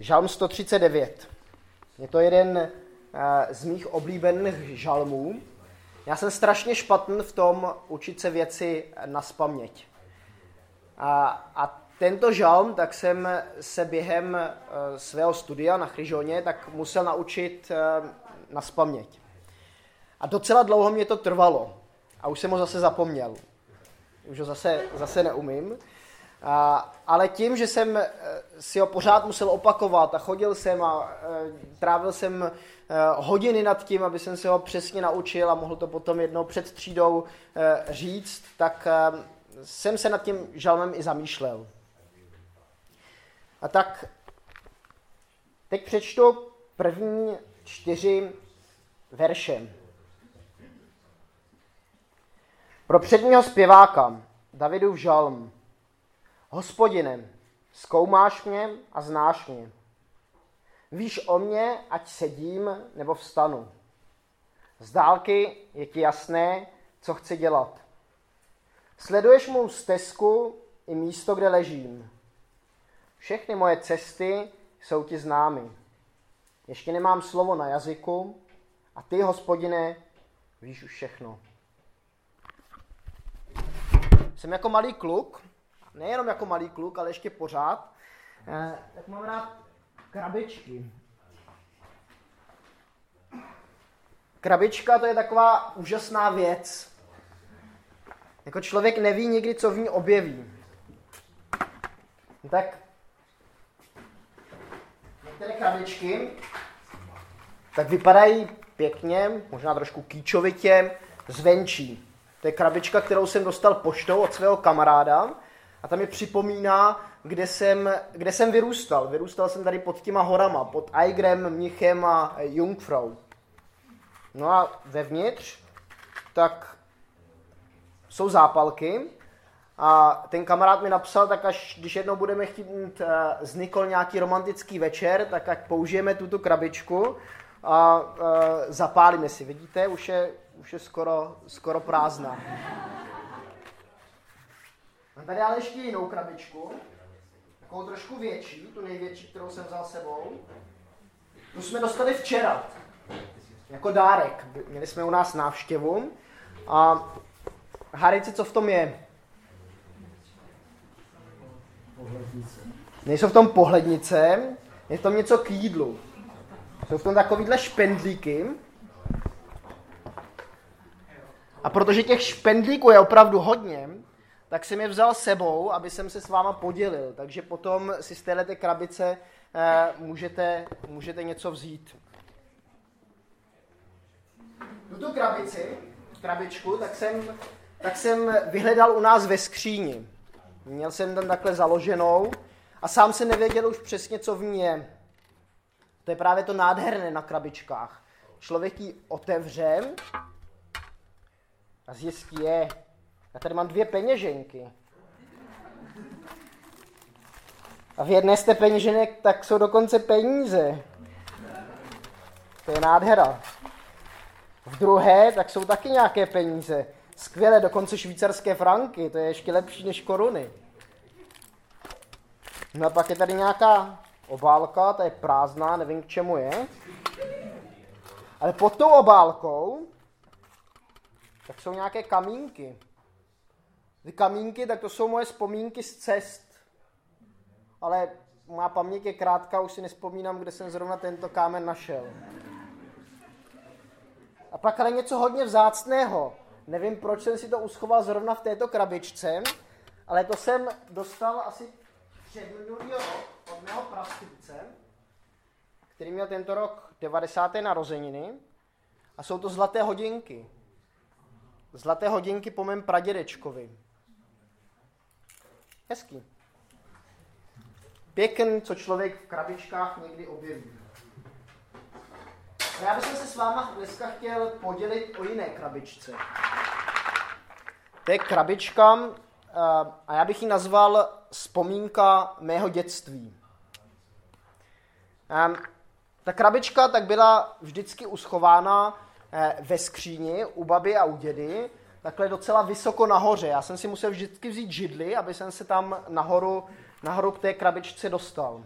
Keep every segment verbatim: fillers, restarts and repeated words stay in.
Žalm sto třicet devět. Je to jeden z mých oblíbených žalmů. Já jsem strašně špatný v tom učit se věci nazpaměť. A, a tento žalm, tak jsem se během svého studia na Chryžoně, tak musel naučit nazpaměť. A docela dlouho mě to trvalo. A už jsem ho zase zapomněl. Už ho zase, zase neumím. A, ale tím, že jsem si ho pořád musel opakovat a chodil jsem a e, trávil jsem e, hodiny nad tím, aby jsem se ho přesně naučil a mohl to potom jednou před třídou e, říct, tak e, jsem se nad tím žalmem i zamýšlel. A tak teď přečtu první čtyři verše. Pro předního zpěváka, Davidův žalm. Hospodine, zkoumáš mě a znáš mě. Víš o mě, ať sedím nebo vstanu. Z dálky je ti jasné, co chci dělat. Sleduješ mou stezku i místo, kde ležím. Všechny moje cesty jsou ti známy. Ještě nemám slovo na jazyku a ty, Hospodine, víš už všechno. Jsem jako malý kluk, nejenom jako malý kluk, ale ještě pořád, eh, tak mám rád krabičky. Krabička, to je taková úžasná věc. Jako člověk neví nikdy, co v ní objeví. Tak některé krabičky tak vypadají pěkně, možná trošku kýčovitě, zvenčí. To je krabička, kterou jsem dostal poštou od svého kamaráda. A ta mi připomíná, kde jsem, kde jsem vyrůstal. Vyrůstal jsem tady pod těma horama, pod Eigrem, Mnichem a Jungfrau. No a vevnitř tak jsou zápalky. A ten kamarád mi napsal, tak až když jednou budeme chtít mít s Nikol nějaký romantický večer, tak ať použijeme tuto krabičku a zapálíme si. Vidíte, už je, už je skoro, skoro prázdná. Mám tady ale ještě jinou krabičku, takovou trošku větší, tu největší, kterou jsem vzal sebou. Tu jsme dostali včera, jako dárek. Měli jsme u nás návštěvu a hádejte, co v tom je? Pohlednice. Nejsou v tom pohlednice, je v tom něco k jídlu. Jsou v tom takovýhle špendlíky. A protože těch špendlíků je opravdu hodně, tak jsem je vzal sebou, aby jsem se s váma podělil. Takže potom si z téhleté krabice eh, můžete, můžete něco vzít. Tuto krabici, krabičku, tak jsem, tak jsem vyhledal u nás ve skříni. Měl jsem tam takhle založenou a sám jsem nevěděl už přesně, co v ní je. To je právě to nádherné na krabičkách. Člověk ji otevře a zjistí je. Já tady mám dvě peněženky. A v jedné z té peněženek tak jsou dokonce peníze. To je nádhera. V druhé tak jsou taky nějaké peníze. Skvělé, dokonce švýcarské franky. To je ještě lepší než koruny. No a pak je tady nějaká obálka, ta je prázdná, nevím k čemu je. Ale pod tou obálkou tak jsou nějaké kamínky. Ty kamínky, tak to jsou moje vzpomínky z cest. Ale má paměť je krátká, už si nespomínám, kde jsem zrovna tento kámen našel. A pak ale něco hodně vzácného. Nevím, proč jsem si to uschoval zrovna v této krabičce, ale to jsem dostal asi předminulý rok od mého prastrýce, který měl tento rok devadesáté narozeniny. A jsou to zlaté hodinky. Zlaté hodinky po mém pradědečkovi. Hezký. Pěkný, co člověk v krabičkách někdy objeví. Já bych se s váma dneska chtěl podělit o jiné krabičce. To je krabička, a já bych ji nazval vzpomínka mého dětství. Ta krabička tak byla vždycky uschována ve skříni, u babi a u dědy, takhle docela vysoko nahoře. Já jsem si musel vždycky vzít židli, aby jsem se tam nahoru, nahoru k té krabičce dostal.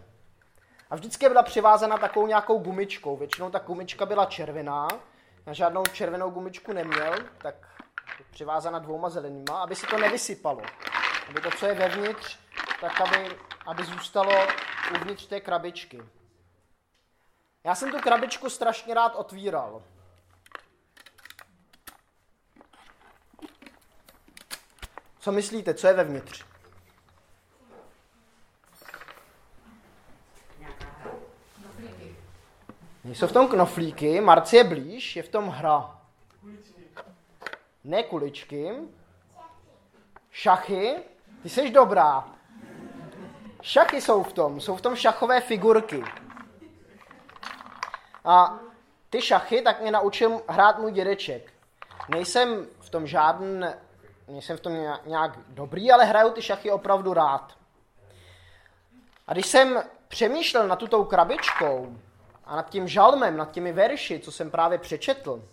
A vždycky byla přivázena takovou nějakou gumičkou. Většinou ta gumička byla červená. Já žádnou červenou gumičku neměl, tak přivázána dvouma zelenýma, aby se to nevysypalo. Aby to, co je vevnitř, tak aby, aby zůstalo uvnitř té krabičky. Já jsem tu krabičku strašně rád otvíral. Co myslíte, co je vevnitř? Nejsou v tom knoflíky, Marci je blíž, je v tom hra. Ne kuličky. Šachy. Ty jsi dobrá. Šachy jsou v tom, jsou v tom šachové figurky. A ty šachy tak mě naučil hrát můj dědeček. Nejsem v tom žádný, nejsem v tom nějak dobrý, ale hraju ty šachy opravdu rád. A když jsem přemýšlel nad tutou krabičkou a nad tím žalmem, nad těmi verši, co jsem právě přečetl,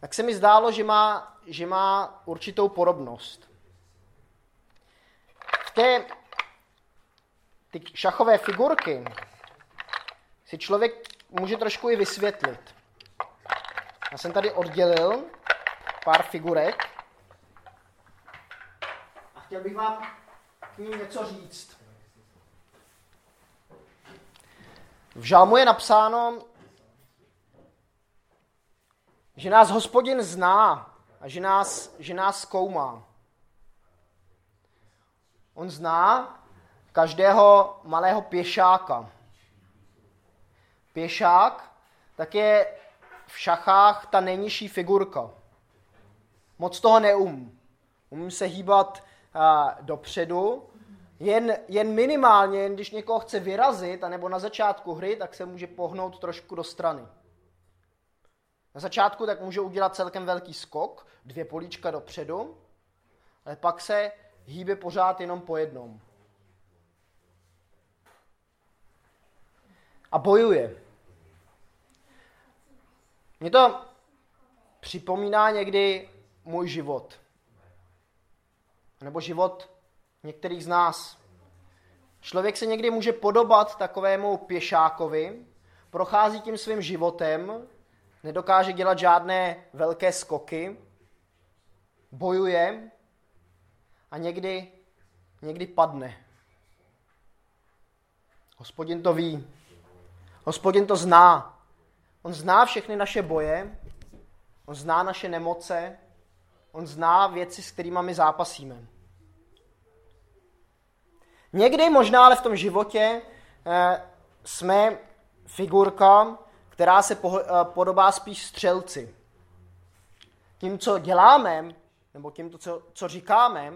tak se mi zdálo, že má, že má určitou podobnost. V té ty šachové figurky si člověk může trošku i vysvětlit. Já jsem tady oddělil pár figurek a chtěl bych vám k nim něco říct. V žalmu je napsáno, že nás Hospodin zná a že nás, že nás zkoumá. On zná každého malého pěšáka. Pěšák tak je v šachách ta nejnižší figurka. Moc toho neumím. Umím se hýbat a, dopředu. Jen, jen minimálně, jen když někoho chce vyrazit, anebo na začátku hry, tak se může pohnout trošku do strany. Na začátku tak může udělat celkem velký skok, dvě políčka dopředu, ale pak se hýbe pořád jenom po jednom. A bojuje. Mně to připomíná někdy můj život. Nebo život některých z nás. Člověk se někdy může podobat takovému pěšákovi, prochází tím svým životem, nedokáže dělat žádné velké skoky, bojuje a někdy, někdy padne. Hospodin to ví. Hospodin to zná. On zná všechny naše boje, on zná naše nemoce, on zná věci, s kterými my zápasíme. Někdy možná ale v tom životě eh, jsme figurka, která se podobá spíš střelci. Tím, co děláme, nebo tím, co, co říkáme,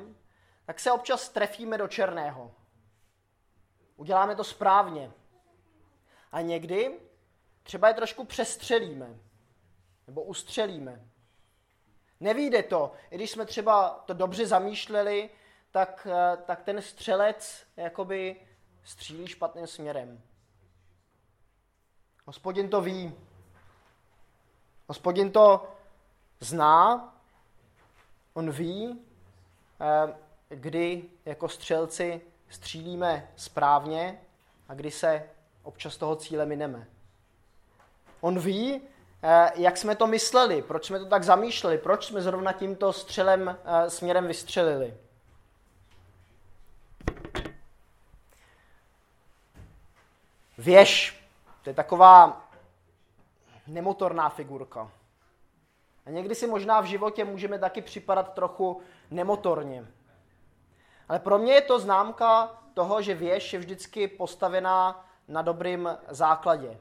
tak se občas trefíme do černého. Uděláme to správně. A někdy třeba je trošku přestřelíme, nebo ustřelíme. Nevyjde to. I když jsme třeba to dobře zamýšleli, tak, tak ten střelec jakoby střílí špatným směrem. Hospodin to ví. Hospodin to zná. On ví, kdy jako střelci střílíme správně a kdy se občas toho cíle mineme. On ví, jak jsme to mysleli, proč jsme to tak zamýšleli, proč jsme zrovna tímto střelem směrem vystřelili. Věž. To je taková nemotorná figurka. A někdy si možná v životě můžeme taky připadat trochu nemotorně. Ale pro mě je to známka toho, že věž je vždycky postavená na dobrým základě.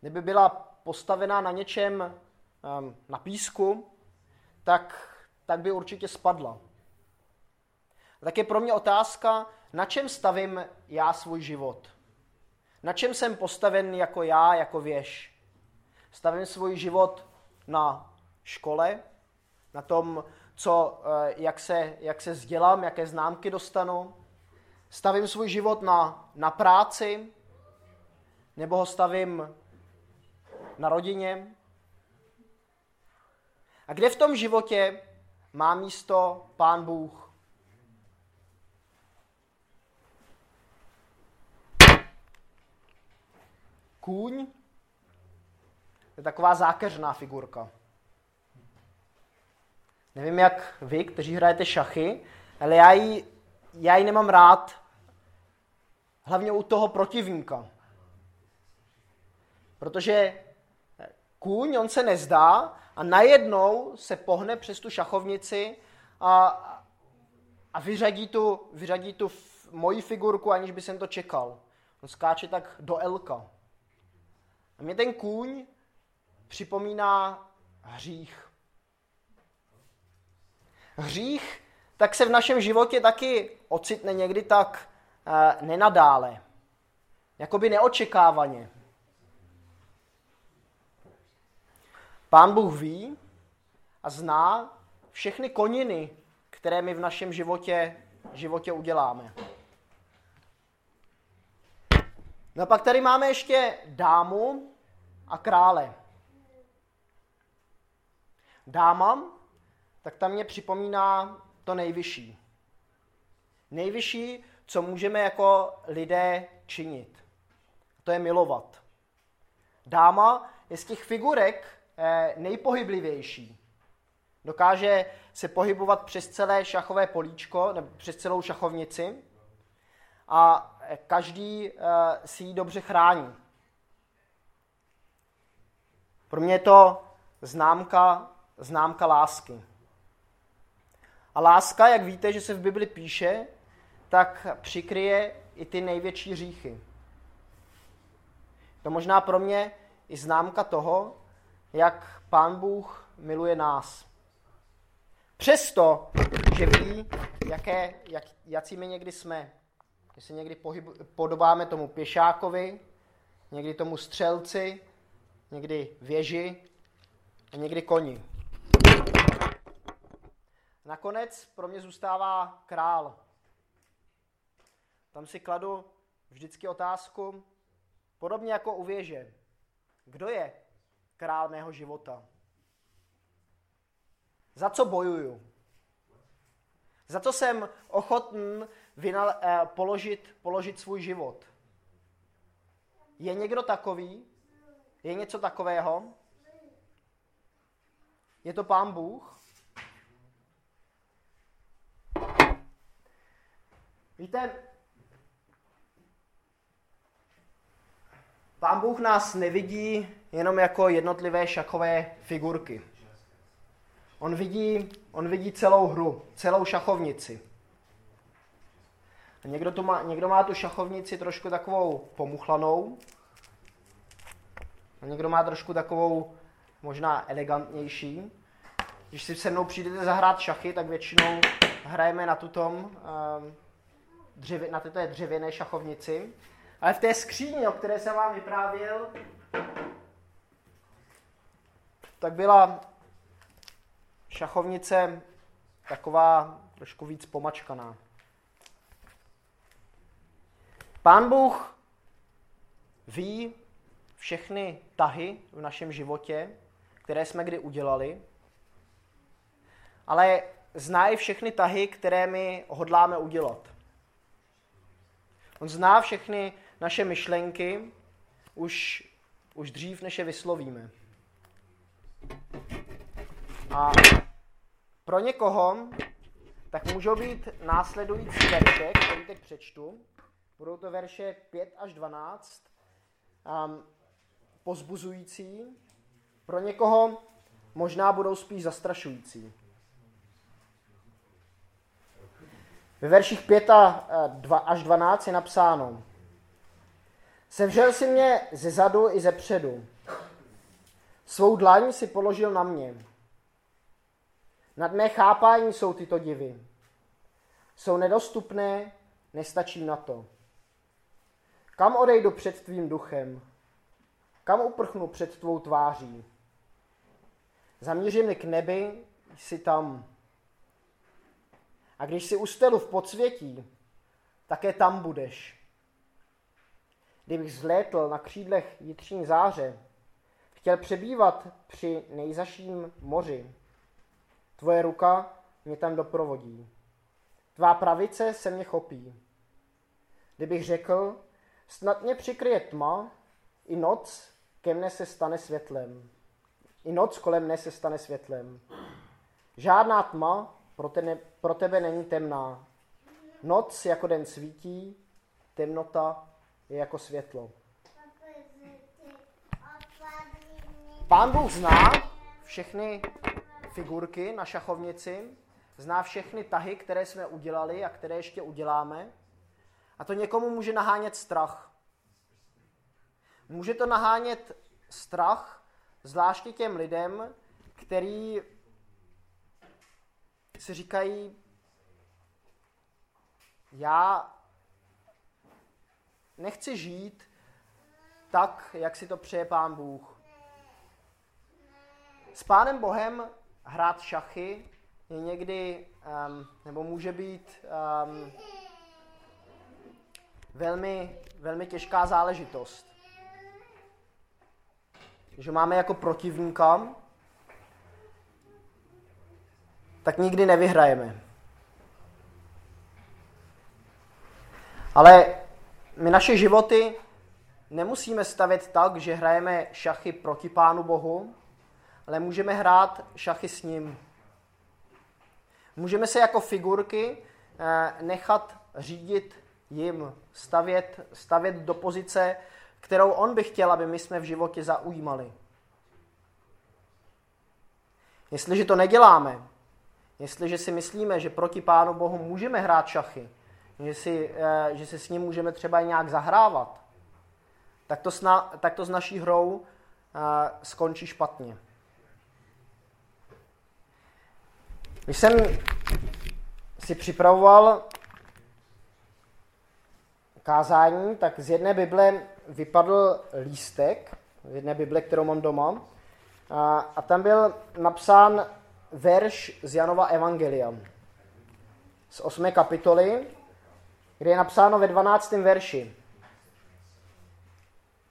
Kdyby byla postavená na něčem, na písku, tak, tak by určitě spadla. A tak je pro mě otázka, na čem stavím já svůj život. Na čem jsem postaven jako já, jako věž? Stavím svůj život na škole, na tom, co, jak se, jak se vzdělám, jaké známky dostanu? Stavím svůj život na, na práci? Nebo ho stavím na rodině? A kde v tom životě má místo Pán Bůh? Kůň je taková zákeřná figurka. Nevím, jak vy, kteří hrajete šachy, ale já ji, já ji nemám rád, hlavně u toho protivníka. Protože kůň, on se nezdá a najednou se pohne přes tu šachovnici a, a vyřadí tu, vyřadí tu f, moji figurku, aniž by jsem to čekal. On skáče tak do elka. A mě ten kůň připomíná hřích. Hřích tak se v našem životě taky ocitne někdy tak e, nenadále. Jakoby neočekávaně. Pán Bůh ví a zná všechny koniny, které my v našem životě, životě uděláme. No a pak tady máme ještě dámu a krále. Dáma, tak tam mě připomíná to nejvyšší. Nejvyšší, co můžeme jako lidé činit. To je milovat. Dáma je z těch figurek nejpohyblivější. Dokáže se pohybovat přes celé šachové políčko, nebo přes celou šachovnici a každý si ji dobře chrání. Pro mě je to známka, známka lásky. A láska, jak víte, že se v Bibli píše, tak přikryje i ty největší hříchy. To možná pro mě i známka toho, jak Pán Bůh miluje nás. Přesto, že ví, jaké, jak, jací my někdy jsme. My se někdy pohybu, podobáme tomu pěšákovi, někdy tomu střelci, někdy věži a někdy koni. Nakonec pro mě zůstává král. Tam si kladu vždycky otázku, podobně jako u věže. Kdo je král mého života? Za co bojuju? Za co jsem ochotný vynal, eh, položit, položit svůj život? Je někdo takový? Je něco takového? Je to Pán Bůh? Víte, Pán Bůh nás nevidí jenom jako jednotlivé šachové figurky. On vidí, on vidí celou hru, celou šachovnici. A někdo, tu má, někdo má tu šachovnici trošku takovou pomuchlanou, a někdo má trošku takovou možná elegantnější. Když si se mnou přijdete zahrát šachy, tak většinou hrajeme na, tutom, dřevě, na této dřevěné šachovnici. Ale v té skříni, o které jsem vám vyprávěl, tak byla šachovnice taková trošku víc pomačkaná. Pán Bůh ví všechny tahy v našem životě, které jsme kdy udělali, ale zná i všechny tahy, které my hodláme udělat. On zná všechny naše myšlenky už, už dřív, než je vyslovíme. A pro někoho tak můžou být následující verše, který teď přečtu. Budou to verše pět až dvanáct, um, pozbuzující. Pro někoho možná budou spíš zastrašující. Ve verších pět až dvanáct je napsáno: Sevřel si mě ze zadu i ze předu. Svou dlaň si položil na mě. Nad mé chápání jsou tyto divy. Jsou nedostupné, nestačí na to. Kam odejdu před tvým duchem? Kam uprchnu před tvou tváří? Zamířím-li k nebi, jsi tam. A když si ustelu v podsvětí, také tam budeš. Kdybych vzlétl na křídlech jitřní záře, chtěl přebývat při nejzaším moři, tvoje ruka mě tam doprovodí. Tvá pravice se mě chopí. Kdybych řekl, snad mě přikryje tma, I noc ke mne se stane světlem. I noc kolem mne se stane světlem. Žádná tma pro, ten, pro tebe není temná. Noc jako den svítí, temnota je jako světlo. Pán Bůh zná všechny figurky na šachovnici, zná všechny tahy, které jsme udělali a které ještě uděláme. A to někomu může nahánět strach. Může to nahánět strach zvláště těm lidem, který si říkají, já nechci žít tak, jak si to přeje Pán Bůh. S Pánem Bohem hrát šachy je někdy, um, nebo může být um, velmi, velmi těžká záležitost. Že máme jako protivníka, tak nikdy nevyhrajeme. Ale my naše životy nemusíme stavět tak, že hrajeme šachy proti Pánu Bohu, ale můžeme hrát šachy s ním. Můžeme se jako figurky nechat řídit jim, stavět, stavět do pozice, kterou on by chtěl, aby my jsme v životě zaujímali. Jestliže to neděláme, jestliže si myslíme, že proti Pánu Bohu můžeme hrát šachy, že si, že si s ním můžeme třeba nějak zahrávat, tak to s, na, tak to s naší hrou skončí špatně. Když jsem si připravoval kázání, tak z jedné Bible vypadl lístek, z jedné Bible, kterou mám doma, a, a tam byl napsán verš z Janova Evangelia, z osmé kapitoly, kde je napsáno ve dvanáctém verši.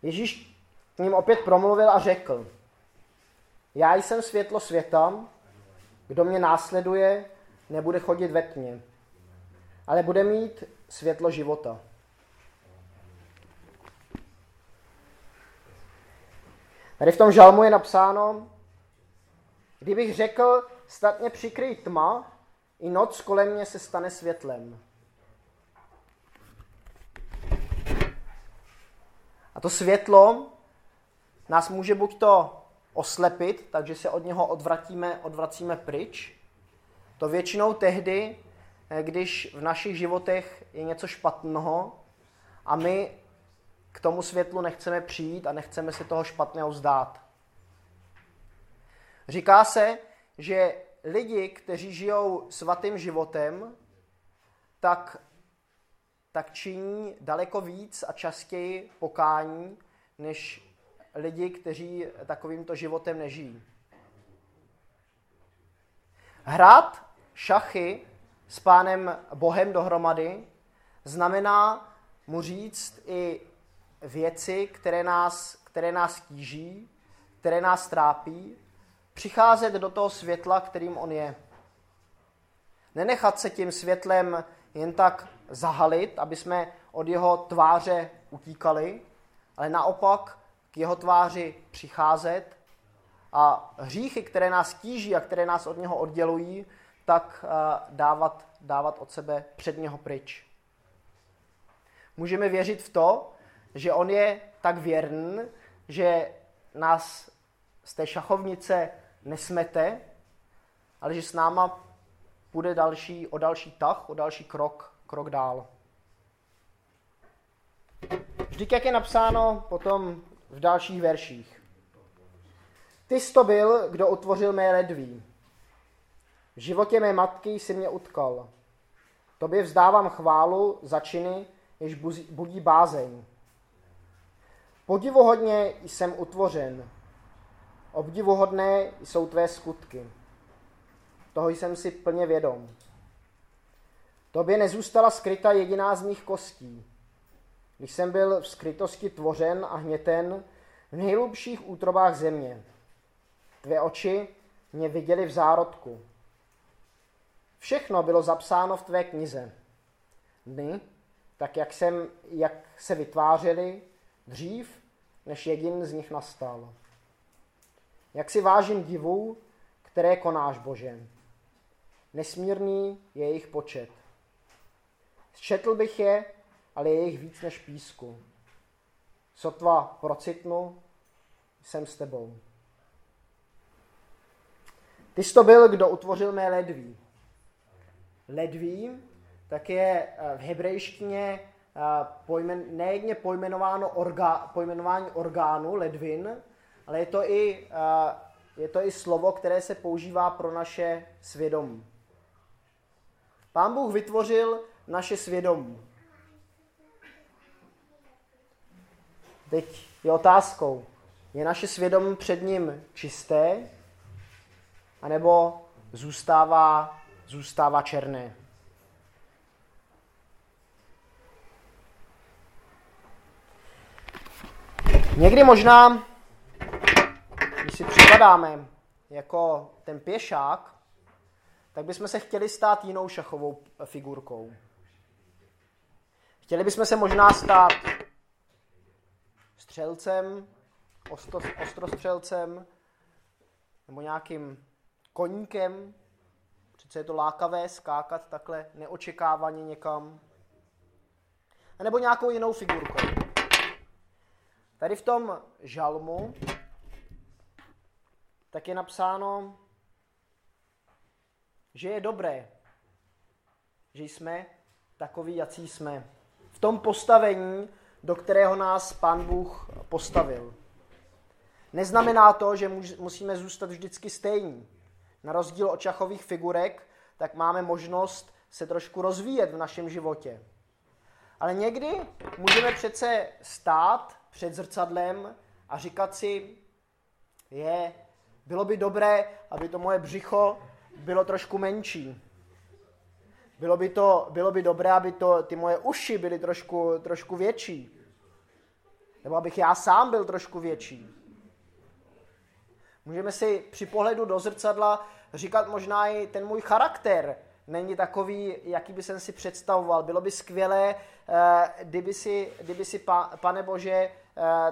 Ježíš k ním opět promluvil a řekl, já jsem světlo světa, kdo mě následuje, nebude chodit ve tmě, ale bude mít světlo života. Tady v tom žalmu je napsáno, kdybych řekl, snad mě přikryj tma, i noc kolem mě se stane světlem. A to světlo nás může buď to oslepit, takže se od něho odvratíme, odvracíme pryč. To většinou tehdy, když v našich životech je něco špatného a my k tomu světlu nechceme přijít a nechceme se toho špatného vzdát. Říká se, že lidi, kteří žijou svatým životem, tak, tak činí daleko víc a častěji pokání, než lidi, kteří takovýmto životem nežijí. Hrát šachy s Pánem Bohem dohromady znamená mu říct i věci, které nás, které nás tíží, které nás trápí, přicházet do toho světla, kterým on je. Nenechat se tím světlem jen tak zahalit, aby jsme od jeho tváře utíkali, ale naopak k jeho tváři přicházet a hříchy, které nás tíží a které nás od něho oddělují, tak dávat, dávat od sebe před něho pryč. Můžeme věřit v to, že on je tak věrný, že nás z té šachovnice nesmete, ale že s náma půjde další, o další tah, o další krok, krok dál. Vždyť, jak je napsáno potom v dalších verších. Ty jsi to byl, kdo otvořil mé ledví. V životě mé matky jsi mě utkal. Tobě vzdávám chválu za činy, jež budí bázeň. Podivuhodně jsem utvořen. Obdivuhodné jsou tvé skutky. Toho jsem si plně vědom. Tobě nezůstala skryta jediná z mých kostí. Když jsem byl v skrytosti tvořen a hněten v nejhlubších útrobách země. Tvé oči mě viděly v zárodku. Všechno bylo zapsáno v tvé knize. Dny, tak jak, jsem, jak se vytvářely, dřív, než jedin z nich nastal. Jak si vážím divů, které konáš, Bože. Nesmírný je jejich počet. Zčetl bych je, ale je jich víc než písku. Sotva procitnu, jsem s tebou. Ty jsi to byl, kdo utvořil mé ledví. Ledví, tak je v hebrejštině pojmen, nejedně pojmenováno orga, pojmenování orgánu, ledvin, ale je to, i, je to i slovo, které se používá pro naše svědomí. Pán Bůh vytvořil naše svědomí. Teď je otázkou, je naše svědomí před ním čisté, anebo zůstává, zůstává černé? Někdy možná, když si připadáme jako ten pěšák, tak bychom se chtěli stát jinou šachovou figurkou. Chtěli bychom se možná stát střelcem, ostro, ostrostřelcem nebo nějakým koníkem. Přece je to lákavé skákat takhle neočekávaně někam. A nebo nějakou jinou figurkou. Tady v tom žalmu tak je napsáno, že je dobré, že jsme takoví, jací jsme. V tom postavení, do kterého nás Pán Bůh postavil. Neznamená to, že musíme zůstat vždycky stejní. Na rozdíl od šachových figurek, tak máme možnost se trošku rozvíjet v našem životě. Ale někdy můžeme přece stát před zrcadlem a říkat si, je, bylo by dobré, aby to moje břicho bylo trošku menší. Bylo by, to, bylo by dobré, aby to, ty moje uši byly trošku, trošku větší. Nebo abych já sám byl trošku větší. Můžeme si při pohledu do zrcadla říkat možná i ten můj charakter. Není takový, jaký by jsem si představoval. Bylo by skvělé, kdyby si, kdyby si Pane Bože,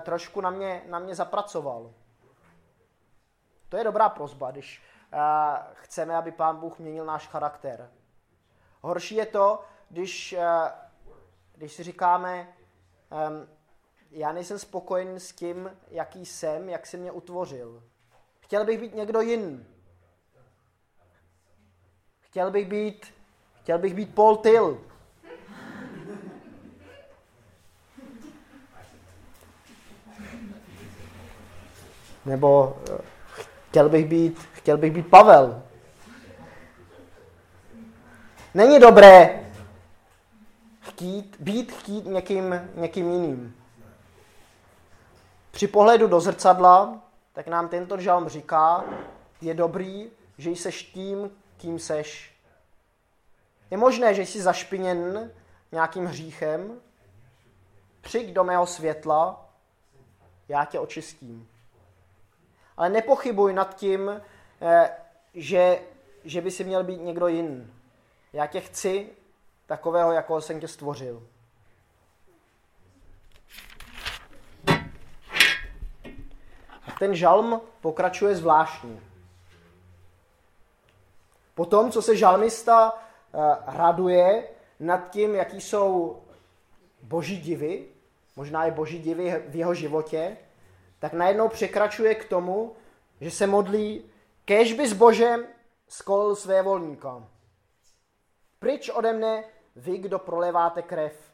trošku na mě, na mě zapracoval. To je dobrá prosba, když chceme, aby Pán Bůh měnil náš charakter. Horší je to, když, když si říkáme, já nejsem spokojen s tím, jaký jsem, jak jsi mě utvořil. Chtěl bych být někdo jiný. Chtěl bych být, chtěl bych být Paul Till. Nebo chtěl bych být, chtěl bych být Pavel. Není dobré chtít, být chtít někým, někým jiným. Při pohledu do zrcadla, tak nám tento žalm říká, je dobrý, že jseš tím, kým seš. Je možné, že jsi zašpiněn nějakým hříchem, přijď do mého světla, já tě očistím. Ale nepochybuj nad tím, že, že by si měl být někdo jiný. Já tě chci takového, jakého jsem tě stvořil. A ten žalm pokračuje zvláštně. Potom, co se žalmista raduje nad tím, jaký jsou boží divy, možná i boží divy v jeho životě, tak najednou překračuje k tomu, že se modlí, kéž by s Božem skolil své volníka. Pryč ode mne, vy, kdo proléváte krev.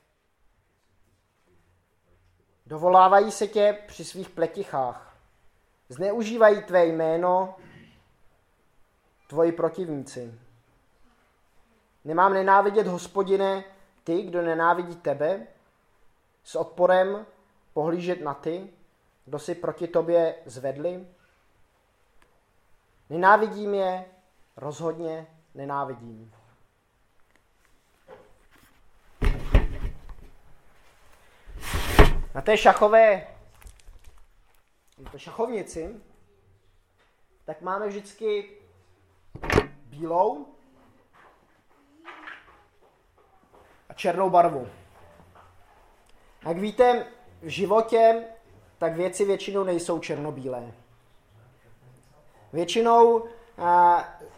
Dovolávají se tě při svých pletichách. Zneužívají tvé jméno tvoji protivníci. Nemám nenávidět, Hospodine, ty, kdo nenávidí tebe, s odporem pohlížet na ty, kdo si proti tobě zvedli? Nenávidím je, rozhodně nenávidím. Na té šachové, na té šachovnici, tak máme vždycky bílou a černou barvu. Jak víte, v životě tak věci většinou nejsou černobílé. Většinou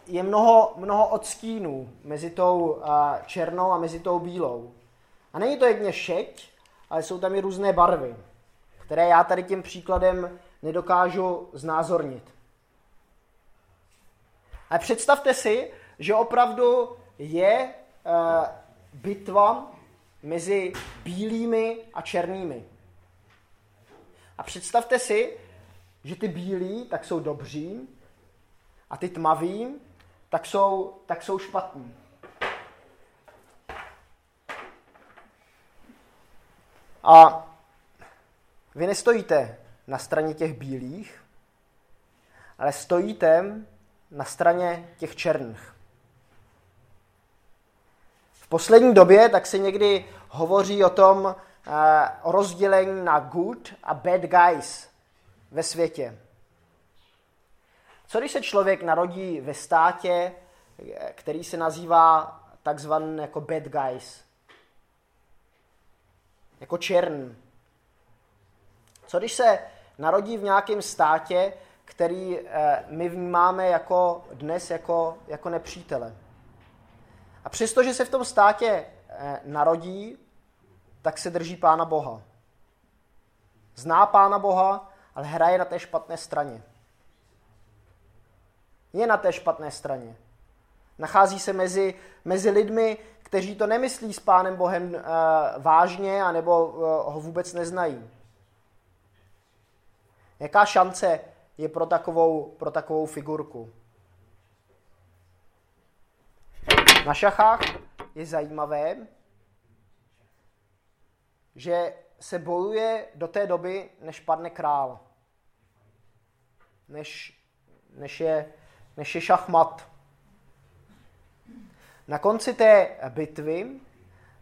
je mnoho, mnoho odstínů mezi tou černou a mezi tou bílou. A není to jedně šeť, ale jsou tam i různé barvy, které já tady tím příkladem nedokážu znázornit. A představte si, že opravdu je bitva mezi bílými a černými. A představte si, že ty bílí tak jsou dobří a ty tmaví tak jsou, tak jsou špatní. A vy nestojíte na straně těch bílých, ale stojíte na straně těch černých. V poslední době tak se někdy hovoří o tom, o rozdělení na good a bad guys ve světě. Co když se člověk narodí ve státě, který se nazývá takzvaný jako bad guys? Jako černý. Co když se narodí v nějakém státě, který my vnímáme jako dnes jako, jako nepřítele? A přestože se v tom státě narodí, tak se drží Pána Boha. Zná Pána Boha, ale hraje na té špatné straně. Je na té špatné straně. Nachází se mezi, mezi lidmi, kteří to nemyslí s Pánem Bohem e, vážně, anebo e, ho vůbec neznají. Jaká šance je pro takovou, pro takovou figurku? Na šachách je zajímavé, že se bojuje do té doby, než padne král. Než, než, je, než je šachmat. Na konci té bitvy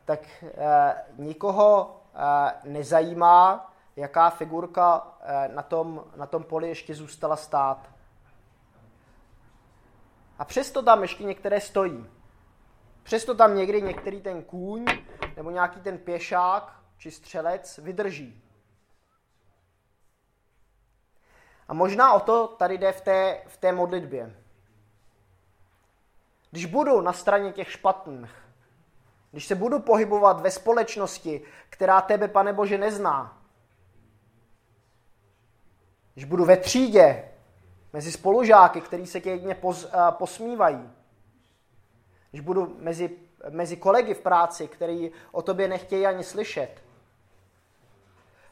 tak eh, nikoho eh, nezajímá, jaká figurka eh, na tom, na tom poli ještě zůstala stát. A přesto tam ještě některé stojí. Přesto tam někdy některý ten kůň nebo nějaký ten pěšák či střelec vydrží. A možná o to tady jde v té, v té modlitbě. Když budu na straně těch špatných, když se budu pohybovat ve společnosti, která tebe, Pane Bože, nezná, když budu ve třídě mezi spolužáky, který se tě jedně poz, uh, posmívají, když budu mezi, mezi kolegy v práci, který o tobě nechtějí ani slyšet.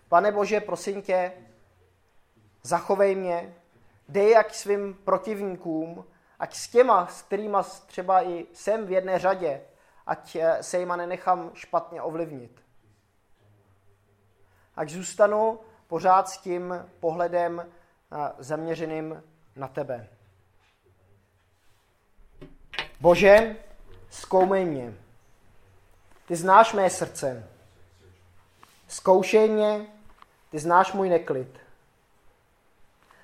Pane Bože, prosím tě, zachovej mě, dej jak svým protivníkům, ať s těma, s kterýma třeba i jsem v jedné řadě, ať se jima nenechám špatně ovlivnit. Ať zůstanu pořád s tím pohledem zaměřeným na tebe. Bože, zkoumej mě. Ty znáš mé srdce. Zkoušej mě, ty znáš můj neklid.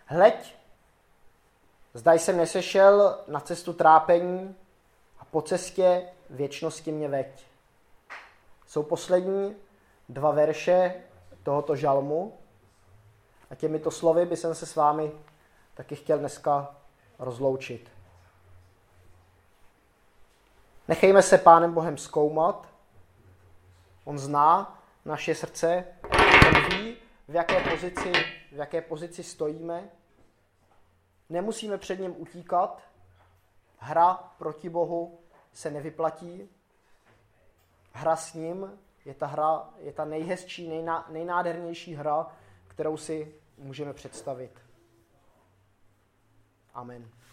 Hleď, zda jsem nesešel na cestu trápení a po cestě věčnosti mě veď. Jsou poslední dva verše tohoto žalmu a těmito slovy by jsem se s vámi taky chtěl dneska rozloučit. Nechejme se Pánem Bohem zkoumat. On zná naše srdce, on ví, v jaké pozici, v jaké pozici stojíme. Nemusíme před ním utíkat. Hra proti Bohu se nevyplatí. Hra s ním je ta hra, je ta nejhezčí, nejná, nejnádhernější hra, kterou si můžeme představit. Amen.